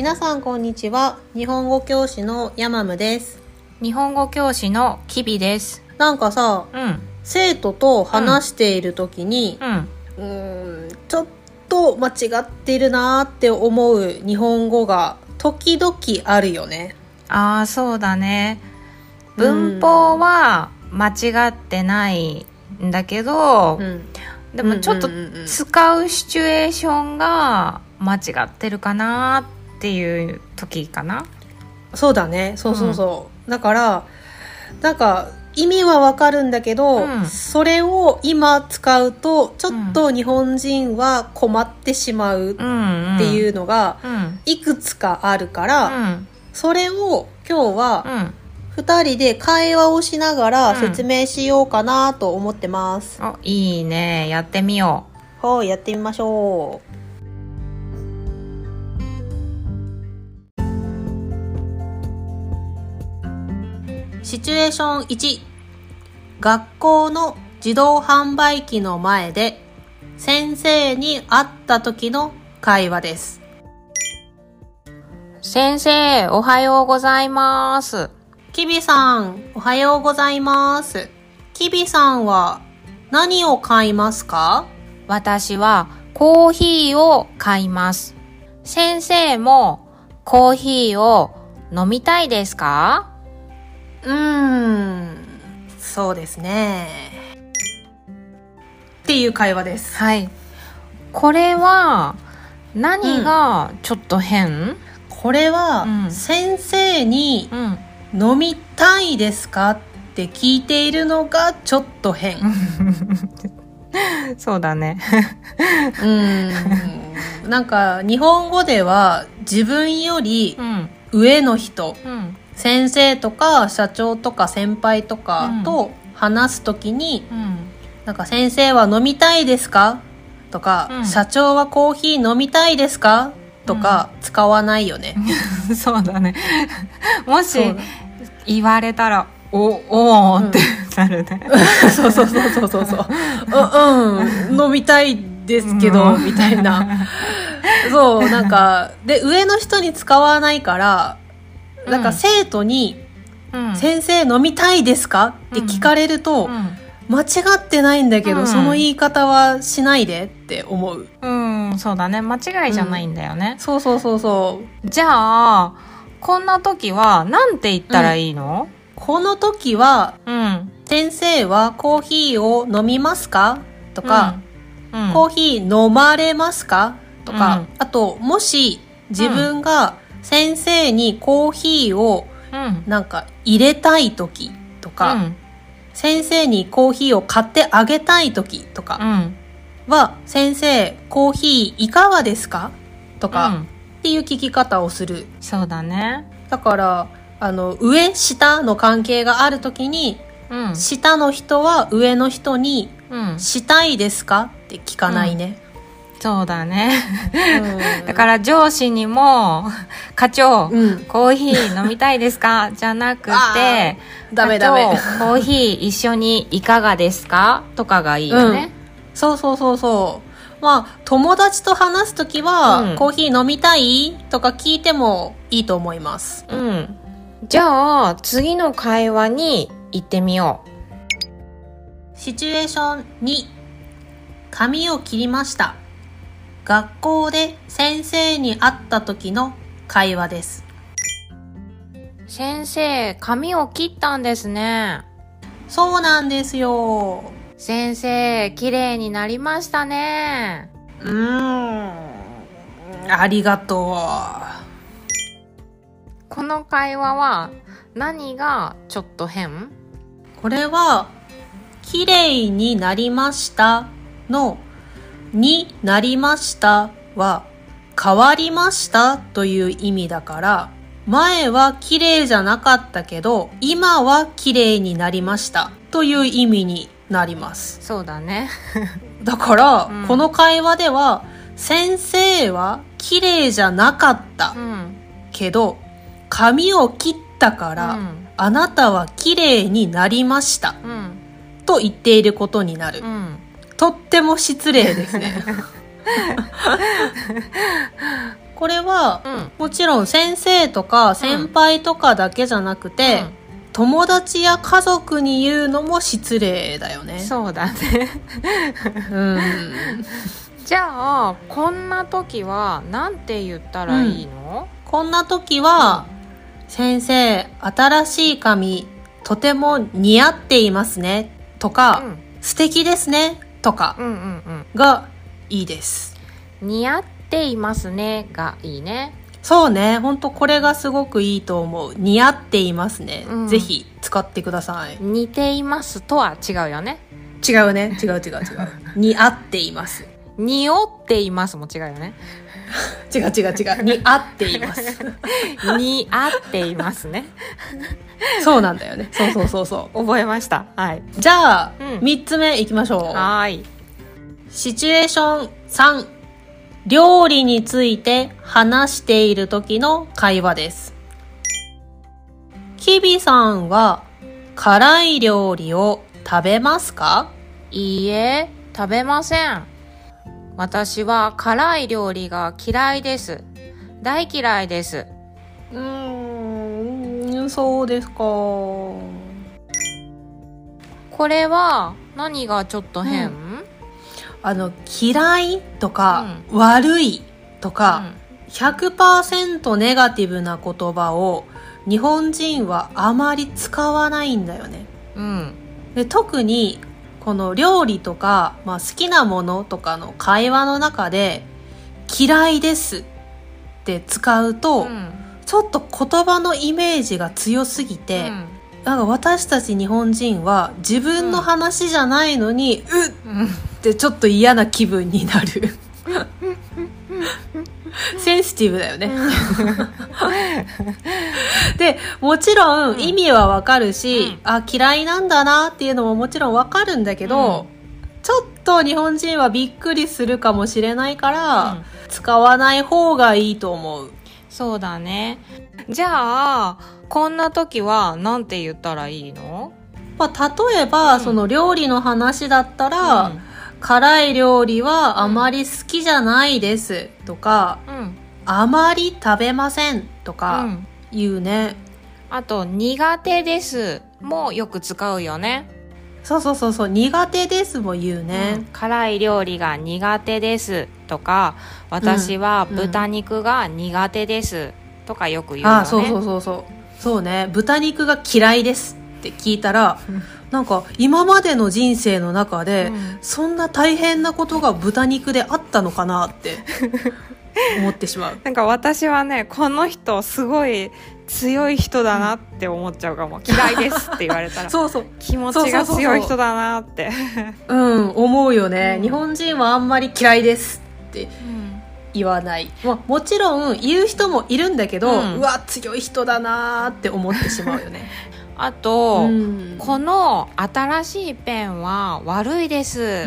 皆さんこんにちは。日本語教師のヤマムです。日本語教師のキビです。なんかさ、生徒と話している時に、ちょっと間違ってるなって思う日本語が時々あるよね。ああ、そうだね。文法は間違ってないんだけど、でもちょっと使うシチュエーションが間違ってるかなっていう時かな。そうだね。そう、だからなんか意味はわかるんだけど、それを今使うとちょっと日本人は困ってしまうっていうのがいくつかあるから、それを今日は2人で会話をしながら説明しようかなと思ってます。いいね。やってみよう。はい、やってみましょう。シチュエーション1、学校の自動販売機の前で先生に会った時の会話です。先生、おはようございます。キビさん、おはようございます。キビさんは何を買いますか？私はコーヒーを買います。先生もコーヒーを飲みたいですか？そうですねっていう会話です。はい。これは何がちょっと変？これは、先生に飲みたいですかって聞いているのがちょっと変。そうだね。なんか日本語では自分より上の人、先生とか社長とか先輩とかと話すときに、なんか先生は飲みたいですかとか、社長はコーヒー飲みたいですかとか使わないよね。そうだね。もし言われたらおーってなるね。そう飲みたいですけど、みたいな。そう、なんかで上の人に使わないから、なんか生徒に、先生飲みたいですかって聞かれると、間違ってないんだけど、その言い方はしないでって思う。そうだね。間違いじゃないんだよね。そう。じゃあ、こんな時はなんて言ったらいいの？この時は、先生はコーヒーを飲みますかとか、コーヒー飲まれますかとか、あと、もし自分が、先生にコーヒーをなんか入れたい時とか、先生にコーヒーを買ってあげたい時とかは、先生コーヒーいかがですかとか、っていう聞き方をする。そうだね。だから上下の関係がある時に、下の人は上の人に、したいですかって聞かないね。そうだね。だから上司にも、課長、コーヒー飲みたいですかじゃなくて、ダメ。コーヒー一緒にいかがですかとかがいいよね。そう。まあ、友達と話すときは、コーヒー飲みたいとか聞いてもいいと思います。じゃあ、次の会話に行ってみよう。シチュエーション2、髪を切りました。学校で先生に会った時の会話です。先生、髪を切ったんですね。そうなんですよ。先生、綺麗になりましたね。ありがとう。この会話は何がちょっと変？これは、綺麗になりましたのになりましたは変わりましたという意味だから、前は綺麗じゃなかったけど今は綺麗になりましたという意味になります。そうだね。だから、この会話では先生は綺麗じゃなかった、けど髪を切ったから、あなたは綺麗になりました、と言っていることになる。とっても失礼ですね。これは、うん、もちろん先生とか先輩とかだけじゃなくて、うん、友達や家族に言うのも失礼だよね。そうだねうんじゃあこんな時はなんて言ったらいいの？うん、こんな時は、うん、先生、新しい髪とても似合っていますねとか、うん、素敵ですねとかがいいです。似合っていますねがいいね。そうね、本当これがすごくいいと思う。似合っていますね、うん、ぜひ使ってください。似ていますとは違うよね。違うね、違う似合っています、似合っていますも違うよね違う似合っています似合っていますねそうなんだよね。そう覚えました。はい、じゃあ、うん、3つ目いきましょう。はい、シチュエーション3、料理について話している時の会話です。キビさんは辛い料理を食べますか？いいえ、食べません。私は辛い料理が嫌いです。大嫌いです。そうですか。これは何がちょっと変？嫌いとか、うん、悪いとか、うん、100% ネガティブな言葉を日本人はあまり使わないんだよね。うん、で特にこの料理とか、まあ、好きなものとかの会話の中で嫌いですって使うと、うん、ちょっと言葉のイメージが強すぎて、うん、なんか私たち日本人は自分の話じゃないのに、うっってちょっと嫌な気分になるセンシティブだよねで、もちろん意味はわかるし、うん、あ、嫌いなんだなっていうのももちろんわかるんだけど、うん、ちょっと日本人はびっくりするかもしれないから、うん、使わない方がいいと思う。そうだね。じゃあこんな時はなんて言ったらいいの？まあ、例えば、うん、その料理の話だったら、うん、辛い料理はあまり好きじゃないですとか、うん、あまり食べませんとか言うね。うん、あと苦手ですもよく使うよね。そう苦手ですも言うね。うん、辛い料理が苦手ですとか、私は豚肉が苦手ですとかよく言うよね。あ、そうね。豚肉が嫌いですって聞いたら、なんか今までの人生の中で、うん、そんな大変なことが豚肉であったのかなって思ってしまうなんか私はね、この人すごい強い人だなって思っちゃうかも。嫌いですって言われたらそう気持ちが強い人だなってうん、思うよね。うん、日本人はあんまり嫌いですって言わない。もちろん言う人もいるんだけど、うん、うわ強い人だなって思ってしまうよねあと、うん、この新しいペンは悪いです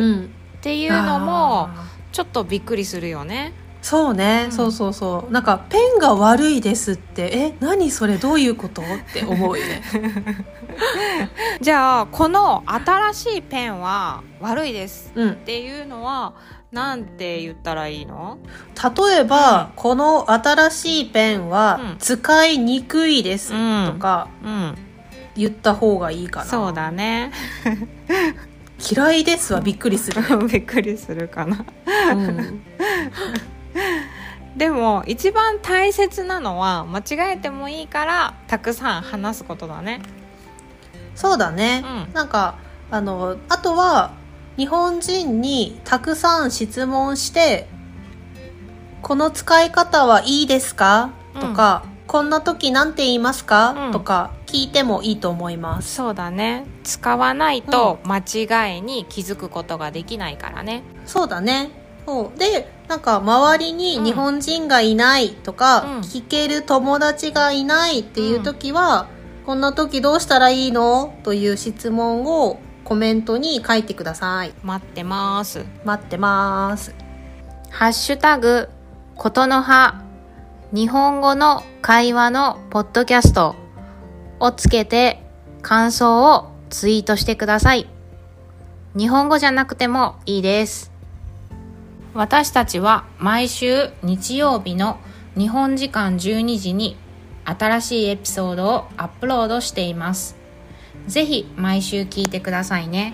っていうのもちょっとびっくりするよね。うん、そうね、うん、そうなんかペンが悪いですって何それどういうことって思うよねじゃあこの新しいペンは悪いですっていうのはなんて言ったらいいの？例えば、うん、この新しいペンは使いにくいですとか、言った方がいいかな。そうだね嫌いですはびっくりするびっくりするかな、うん、でも一番大切なのは間違えてもいいからたくさん話すことだね。そうだね。うん、なんかあとは日本人にたくさん質問して、この使い方はいいですかとか、うん、こんな時なんて言いますか、うん、とか聞いてもいいと思います。そうだね。使わないと間違いに気づくことができないからね。うん、そうだね。そうで、なんか周りに日本人がいないとか、うん、聞ける友達がいないっていう時は、うん、こんな時どうしたらいいのという質問をコメントに書いてください。待ってます。ハッシュタグことの葉日本語の会話のポッドキャストをつけて感想をツイートしてください。日本語じゃなくてもいいです。私たちは毎週日曜日の日本時間12時に新しいエピソードをアップロードしています。ぜひ毎週聞いてくださいね。